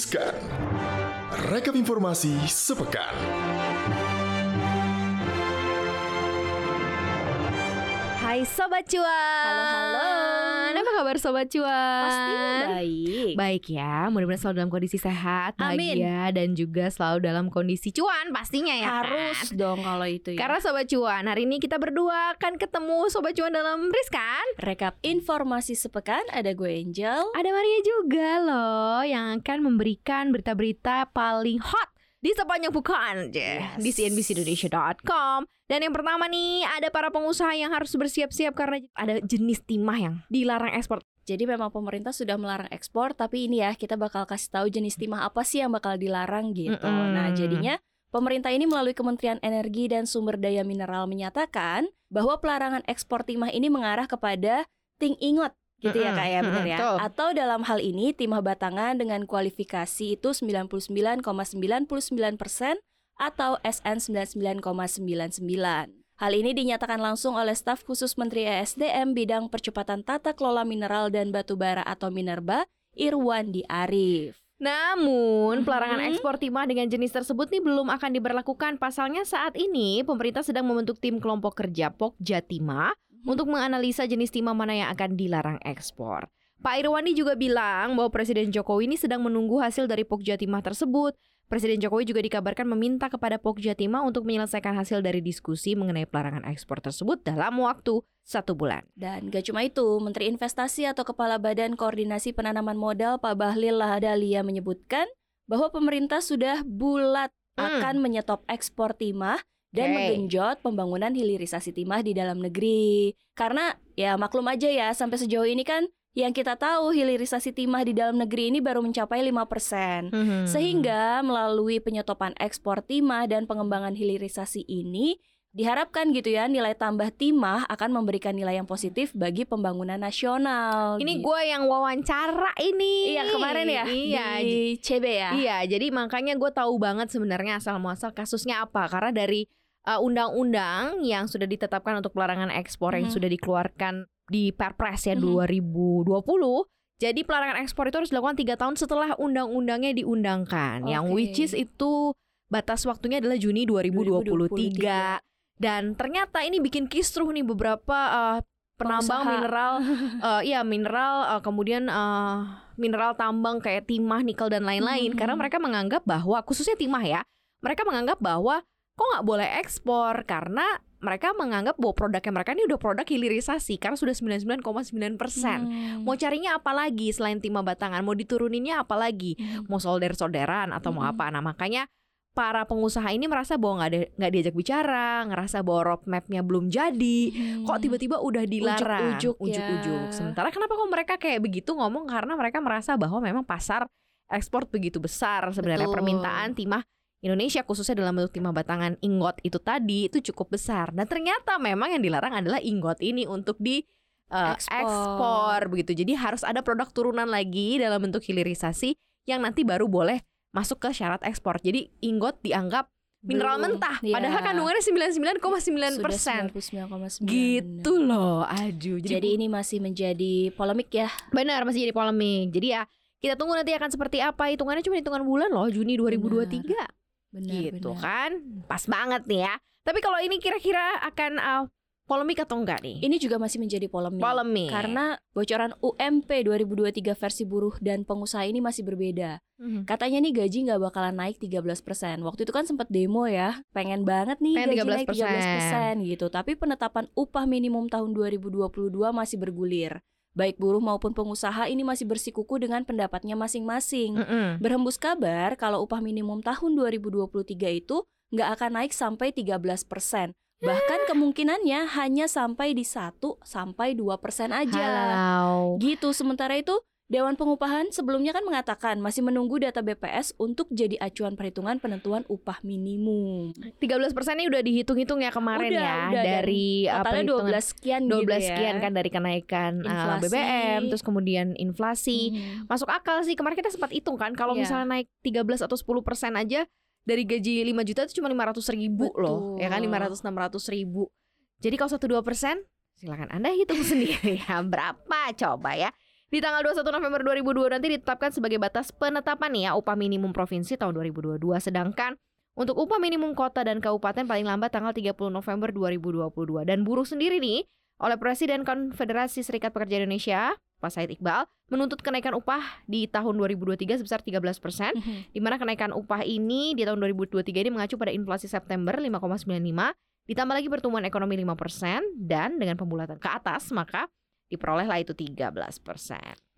riskan. Rekap informasi sepekan. Hai Sobat Cuan. Halo-halo. Apa kabar Sobat Cuan? Pastinya baik. Baik ya, mudah-mudahan selalu dalam kondisi sehat, bahagia, dan juga selalu dalam kondisi cuan pastinya ya. Harus dong kalau itu ya. Karena Sobat Cuan, hari ini kita berdua akan ketemu Sobat Cuan dalam Riskan Rekap Informasi Sepekan. Ada gue Angel, ada Maria juga loh, yang akan memberikan berita-berita paling hot di sepanjang bukaan yes. di CNBCindonesia.com. Dan yang pertama nih, ada para pengusaha yang harus bersiap-siap karena ada jenis timah yang dilarang ekspor. Jadi memang pemerintah sudah melarang ekspor, tapi ini ya kita bakal kasih tahu jenis timah apa sih yang bakal dilarang gitu. Nah jadinya pemerintah ini melalui Kementerian Energi dan Sumber Daya Mineral menyatakan bahwa pelarangan ekspor timah ini mengarah kepada ting ingot gitu ya Kak ya, benar ya. Atau dalam hal ini timah batangan dengan kualifikasi itu 99,99% atau SN 99,99. Hal ini dinyatakan langsung oleh staf khusus Menteri ESDM bidang percepatan tata kelola mineral dan batubara atau Minerba, Irwandi Arif. Namun, pelarangan ekspor timah dengan jenis tersebut nih belum akan diberlakukan. Pasalnya saat ini pemerintah sedang membentuk tim kelompok kerja Pokja Timah untuk menganalisa jenis timah mana yang akan dilarang ekspor. Pak Irwandi juga bilang bahwa Presiden Jokowi ini sedang menunggu hasil dari Pokja Timah tersebut. Presiden Jokowi juga dikabarkan meminta kepada Pokja Timah untuk menyelesaikan hasil dari diskusi mengenai pelarangan ekspor tersebut dalam waktu 1 bulan. Dan gak cuma itu, Menteri Investasi atau Kepala Badan Koordinasi Penanaman Modal Pak Bahlil Lahadalia menyebutkan bahwa pemerintah sudah bulat akan menyetop ekspor timah dan menggenjot pembangunan hilirisasi timah di dalam negeri. Karena ya maklum aja ya, sampai sejauh ini kan yang kita tahu hilirisasi timah di dalam negeri ini baru mencapai 5%. Sehingga melalui penyetopan ekspor timah dan pengembangan hilirisasi ini diharapkan gitu ya, nilai tambah timah akan memberikan nilai yang positif bagi pembangunan nasional. Ini gitu. Gue yang wawancara ini. Iya kemarin ya, iya, di CB ya. Iya, jadi makanya gue tahu banget sebenarnya asal-muasal kasusnya apa. Karena dari undang-undang yang sudah ditetapkan untuk pelarangan ekspor yang sudah dikeluarkan di Perpres ya 2020. Jadi pelarangan ekspor itu harus dilakukan 3 tahun setelah undang-undangnya diundangkan. Yang which is itu batas waktunya adalah Juni 2023. Dan ternyata ini bikin kisruh nih beberapa penambang mineral, kemudian mineral tambang kayak timah, nikel dan lain-lain. Karena mereka menganggap bahwa, khususnya timah ya, mereka menganggap bahwa kok nggak boleh ekspor karena mereka menganggap bahwa produknya mereka ini udah produk hilirisasi karena sudah 99,9%. Mau carinya apa lagi selain timah batangan? Mau dituruninnya apa lagi? Mau solder-solderan atau mau apa? Nah makanya para pengusaha ini merasa bahwa nggak diajak bicara, ngerasa bahwa roadmap-nya belum jadi. Kok tiba-tiba udah dilarang? Ujuk-ujuk. Sementara kenapa kok mereka kayak begitu ngomong? Karena mereka merasa bahwa memang pasar ekspor begitu besar sebenarnya. Betul. Permintaan timah Indonesia khususnya dalam bentuk timah batangan ingot itu tadi itu cukup besar. Nah ternyata memang yang dilarang adalah ingot ini untuk di ekspor begitu. Jadi harus ada produk turunan lagi dalam bentuk hilirisasi yang nanti baru boleh masuk ke syarat ekspor. Jadi ingot dianggap mineral mentah, padahal kandungannya 99,9%. Gitu loh, aduh. Jadi ini masih menjadi polemik ya. Benar, masih jadi polemik. Jadi ya kita tunggu nanti akan seperti apa. Hitungannya cuma hitungan bulan loh, Juni 2023. Benar, gitu. Kan, pas banget nih ya. Tapi kalau ini kira-kira akan polemik atau enggak nih? Ini juga masih menjadi polemik. Karena bocoran UMP 2023 versi buruh dan pengusaha ini masih berbeda. Katanya nih gaji gak bakalan naik 13%. Waktu itu kan sempat demo ya, pengen banget nih gaji 13%. Naik 13% gitu. Tapi penetapan upah minimum tahun 2022 masih bergulir. Baik buruh maupun pengusaha ini masih bersikuku dengan pendapatnya masing-masing. Berhembus kabar kalau upah minimum tahun 2023 itu gak akan naik sampai 13%. Bahkan kemungkinannya hanya sampai di 1-2% aja. Halau. Gitu, sementara itu Dewan Pengupahan sebelumnya kan mengatakan masih menunggu data BPS untuk jadi acuan perhitungan penentuan upah minimum. 13% ini udah dihitung-hitung ya kemarin udah, dari totalnya 12 sekian gitu ya. 12 sekian kan dari kenaikan BBM, terus kemudian inflasi. Masuk akal sih, kemarin kita sempat hitung kan kalau misalnya naik 13 atau 10% aja dari gaji 5 juta itu cuma 500.000 loh, ya kan 500-600.000. Jadi kalau 1-2% silakan Anda hitung sendiri ya berapa coba ya. Di tanggal 21 November 2022 nanti ditetapkan sebagai batas penetapan nih ya upah minimum provinsi tahun 2022. Sedangkan untuk upah minimum kota dan kabupaten paling lambat tanggal 30 November 2022. Dan buruh sendiri nih oleh Presiden Konfederasi Serikat Pekerja Indonesia, Pak Said Iqbal, menuntut kenaikan upah di tahun 2023 sebesar 13%, di mana kenaikan upah ini di tahun 2023 ini mengacu pada inflasi September 5,95%, ditambah lagi pertumbuhan ekonomi 5%, dan dengan pembulatan ke atas maka diperolehlah itu 13%.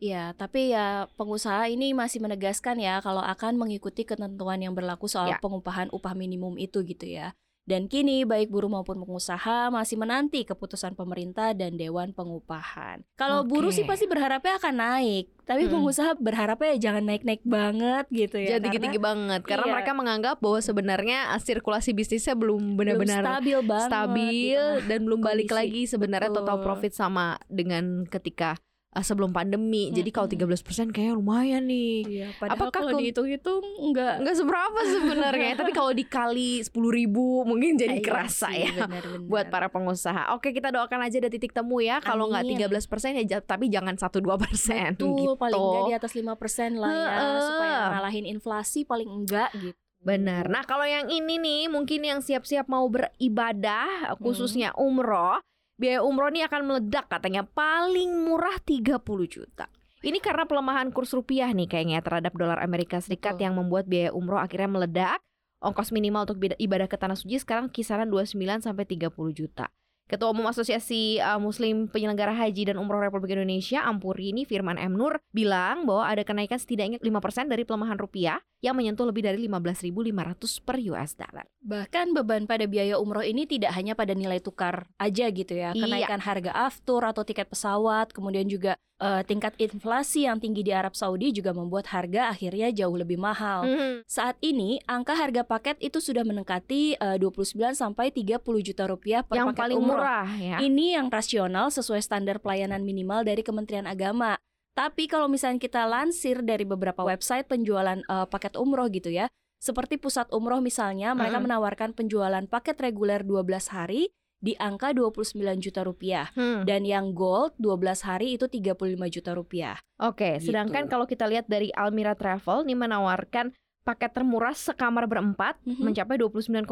Ya, tapi ya pengusaha ini masih menegaskan ya kalau akan mengikuti ketentuan yang berlaku soal pengupahan upah minimum itu gitu ya. Dan kini baik buruh maupun pengusaha masih menanti keputusan pemerintah dan Dewan Pengupahan. Kalau buruh sih pasti berharapnya akan naik, tapi pengusaha berharapnya jangan naik-naik banget gitu ya. Jadi tinggi-tinggi banget, karena mereka menganggap bahwa sebenarnya sirkulasi bisnisnya belum benar-benar stabil gitu, dan belum balik lagi sebenarnya total profit sama dengan ketika sebelum pandemi. Jadi kalau 13% kayaknya lumayan nih. Iya, padahal kalau dihitung-hitung enggak seberapa sebenarnya. Tapi kalau dikali 10.000 mungkin jadi kerasa sih, ya. Benar. Buat para pengusaha. Oke, kita doakan aja ada titik temu ya. Kalau enggak 13% ya, tapi jangan 1-2%. Betul, gitu. Paling enggak di atas 5% lah ya, supaya ngalahin inflasi paling enggak gitu. Benar. Nah, kalau yang ini nih mungkin yang siap-siap mau beribadah, khususnya umroh. Biaya umroh ini akan meledak katanya, paling murah 30 juta. Ini karena pelemahan kurs rupiah nih kayaknya terhadap dolar Amerika Serikat yang membuat biaya umroh akhirnya meledak. Ongkos minimal untuk ibadah ke Tanah Suci sekarang kisaran 29-30 juta. Ketua Umum Asosiasi Muslim Penyelenggara Haji dan Umroh Republik Indonesia, Ampuri, ini Firman M. Nur bilang bahwa ada kenaikan setidaknya 5% dari pelemahan rupiah yang menyentuh lebih dari 15.500 per US dollar. Bahkan beban pada biaya umroh ini tidak hanya pada nilai tukar aja gitu ya. Kenaikan harga aftur atau tiket pesawat, kemudian juga tingkat inflasi yang tinggi di Arab Saudi juga membuat harga akhirnya jauh lebih mahal. Saat ini angka harga paket itu sudah mendekati 29 sampai 30 juta rupiah per yang paket paling umroh. Murah, ya. Ini yang rasional sesuai standar pelayanan minimal dari Kementerian Agama. Tapi kalau misalnya kita lansir dari beberapa website penjualan paket umroh gitu ya, seperti Pusat Umroh misalnya, mereka menawarkan penjualan paket reguler 12 hari di angka 29 juta rupiah. Dan yang gold 12 hari itu 35 juta rupiah. Oke, gitu. Sedangkan kalau kita lihat dari Almira Travel, ini menawarkan paket termurah sekamar berempat mencapai 29,9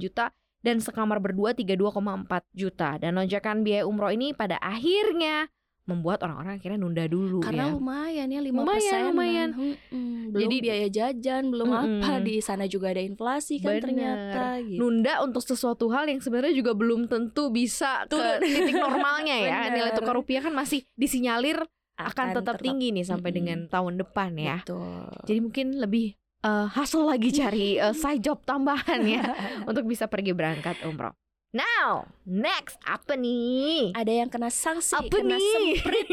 juta. Dan sekamar berdua 32,4 juta. Dan lonjakan biaya umroh ini pada akhirnya membuat orang-orang akhirnya nunda dulu. Karena lumayan ya 5%. Lumayan. Belum jadi, biaya jajan, belum apa. Di sana juga ada inflasi kan ternyata gitu. Nunda untuk sesuatu hal yang sebenarnya juga belum tentu bisa turun ke titik normalnya ya. Nilai tukar rupiah kan masih disinyalir akan tetap tinggi nih sampai dengan tahun depan ya. Betul. Jadi mungkin lebih hustle lagi cari side job tambahan ya untuk bisa pergi berangkat umroh. Now, next, apa nih? Ada yang kena sanksi, semprit.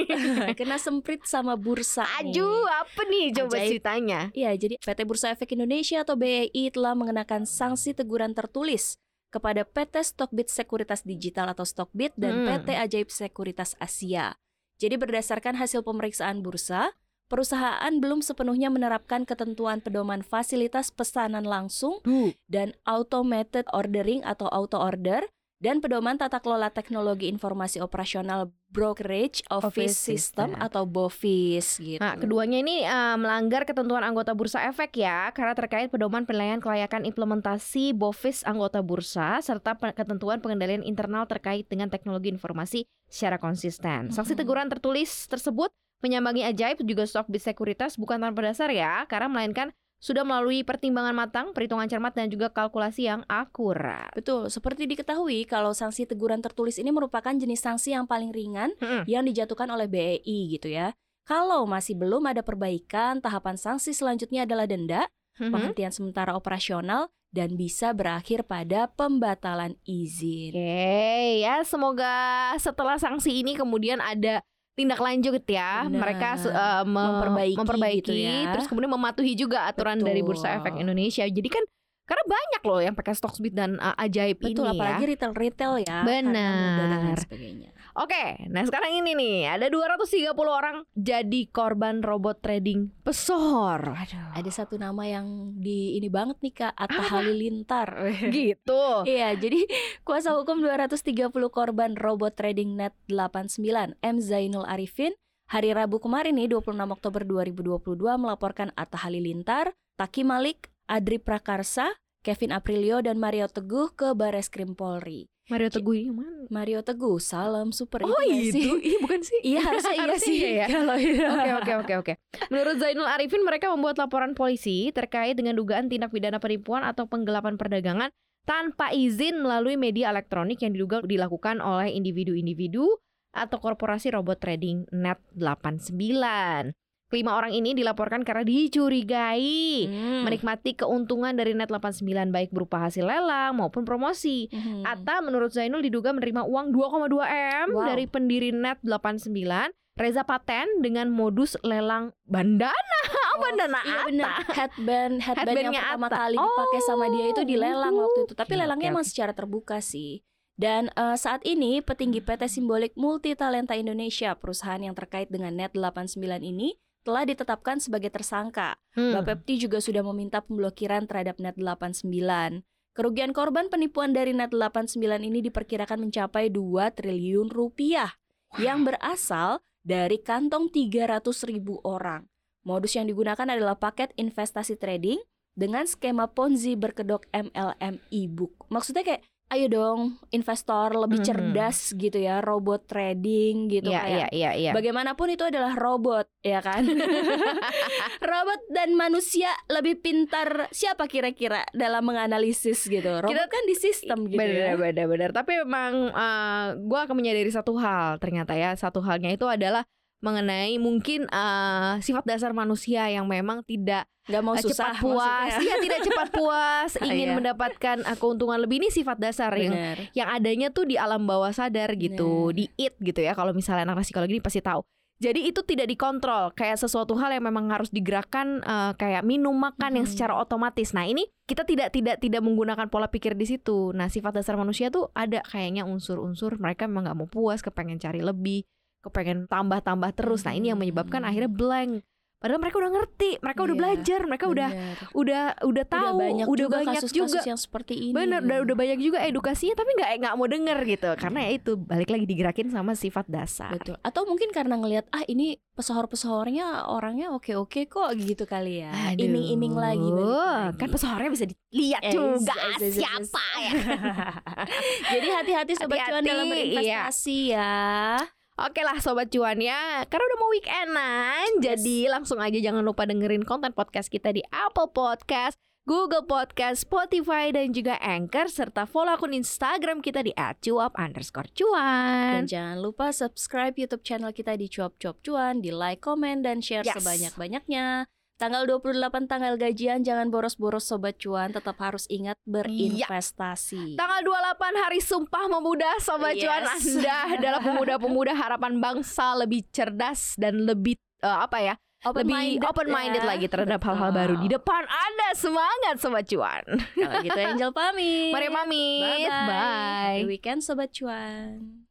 Kena semprit sama bursa. Aduh, apa nih? Coba ceritanya. Iya, jadi PT Bursa Efek Indonesia atau BEI telah mengenakan sanksi teguran tertulis kepada PT Stockbit Sekuritas Digital atau Stockbit dan PT Ajaib Sekuritas Asia. Jadi berdasarkan hasil pemeriksaan bursa, perusahaan belum sepenuhnya menerapkan ketentuan pedoman fasilitas pesanan langsung dan automated ordering atau auto order dan pedoman tata kelola teknologi informasi operasional brokerage office system atau BOFIS gitu. Nah, keduanya ini melanggar ketentuan anggota bursa efek ya, karena terkait pedoman penilaian kelayakan implementasi BOFIS anggota bursa serta ketentuan pengendalian internal terkait dengan teknologi informasi secara konsisten. Sanksi teguran tertulis tersebut menyambangi Ajaib juga Stockbit Sekuritas bukan tanpa dasar ya, karena melainkan sudah melalui pertimbangan matang, perhitungan cermat dan juga kalkulasi yang akurat. Betul, seperti diketahui kalau sanksi teguran tertulis ini merupakan jenis sanksi yang paling ringan yang dijatuhkan oleh BEI gitu ya. Kalau masih belum ada perbaikan, tahapan sanksi selanjutnya adalah denda, penghentian sementara operasional dan bisa berakhir pada pembatalan izin. Oke, ya semoga setelah sanksi ini kemudian ada tindak lanjut ya, mereka memperbaiki gitu ya. Terus kemudian mematuhi juga aturan dari Bursa Efek Indonesia. Jadi kan karena banyak loh yang pakai Stockbit dan Ajaib ini ya. Betul, apalagi retail ya. Benar. Oke, nah sekarang ini nih ada 230 orang jadi korban robot trading pesohor. Aduh. Ada satu nama yang di ini banget nih Kak, Atta Halilintar. Gitu. Iya, jadi kuasa hukum 230 korban robot trading NET89, M. Zainul Arifin hari Rabu kemarin nih 26 Oktober 2022 melaporkan Atta Halilintar, Taki Malik, Adri Prakarsa, Kevin Aprilio, dan Mario Teguh ke Bareskrim Polri. Mario Teguh ini mana? Mario Teguh, salam super. Oh itu? Iya bukan sih? Iya harusnya iya sih ya. Oke. Menurut Zainul Arifin, mereka membuat laporan polisi terkait dengan dugaan tindak pidana penipuan atau penggelapan perdagangan tanpa izin melalui media elektronik yang diduga dilakukan oleh individu-individu atau korporasi robot trading NET89. Kelima orang ini dilaporkan karena dicurigai menikmati keuntungan dari NET89, baik berupa hasil lelang maupun promosi. Atta menurut Zainul diduga menerima uang 2,2 M dari pendiri NET89 Reza Paten dengan modus lelang bandana. Bandana Atta. Iya bener, headband yang pertama Atta kali dipakai sama dia itu dilelang waktu itu. Tapi lelangnya emang secara terbuka sih. Dan saat ini petinggi PT Simbolik Multitalenta Indonesia, perusahaan yang terkait dengan NET89 ini, telah ditetapkan sebagai tersangka. Bappebti juga sudah meminta pemblokiran terhadap NET89. Kerugian korban penipuan dari NET89 ini diperkirakan mencapai 2 triliun rupiah yang berasal dari kantong 300.000 orang. Modus yang digunakan adalah paket investasi trading dengan skema Ponzi berkedok MLM e-book. Maksudnya kayak, ayo dong investor lebih cerdas gitu ya, robot trading gitu kayak. Yeah. Bagaimanapun itu adalah robot, ya kan? Robot dan manusia lebih pintar siapa kira-kira dalam menganalisis gitu. Robot kita, kan di sistem gitu. Benar. Tapi memang gue akan menyadari satu hal ternyata ya. Satu halnya itu adalah mengenai mungkin sifat dasar manusia yang memang tidak mau susah, cepat puas, tidak cepat puas, ingin mendapatkan keuntungan lebih. Ini sifat dasar yang adanya tuh di alam bawah sadar gitu, di id gitu ya. Kalau misalnya anak psikologi ini pasti tahu. Jadi itu tidak dikontrol, kayak sesuatu hal yang memang harus digerakkan, kayak minum, makan yang secara otomatis. Nah ini kita tidak menggunakan pola pikir di situ. Nah sifat dasar manusia tuh ada kayaknya unsur-unsur mereka memang nggak mau puas, kepengen cari lebih, kepengen tambah-tambah terus. Nah ini yang menyebabkan akhirnya blank. Padahal mereka udah ngerti, mereka udah belajar, mereka udah tahu, udah banyak kasus-kasus juga yang seperti ini. Bener, udah banyak juga edukasinya, tapi nggak mau denger gitu. Karena ya itu balik lagi digerakin sama sifat dasar. Betul. Atau mungkin karena ngelihat ini pesohor-pesohornya orangnya oke-oke kok gitu kali ya. Aduh. Iming-iming lagi. Kan pesohornya bisa dilihat juga siapa ya. Jadi hati-hati sobat cuan dalam berinvestasi ya. Oke lah sobat cuannya, karena udah mau weekendan, jadi langsung aja jangan lupa dengerin konten podcast kita di Apple Podcast, Google Podcast, Spotify, dan juga Anchor, serta follow akun Instagram kita di @cuap_cuan. Dan jangan lupa subscribe YouTube channel kita di Cuap-Cuap Cuan, di like, komen, dan share sebanyak-banyaknya. Tanggal 28 tanggal gajian, jangan boros-boros sobat cuan, tetap harus ingat berinvestasi. Tanggal 28 hari Sumpah Pemuda sobat cuan. Anda adalah pemuda-pemuda harapan bangsa, lebih cerdas dan lebih open minded lagi terhadap hal-hal baru. Di depan Anda, semangat sobat cuan. Kalau gitu Angel pamit. Mari pamit. Bye. Weekend sobat cuan.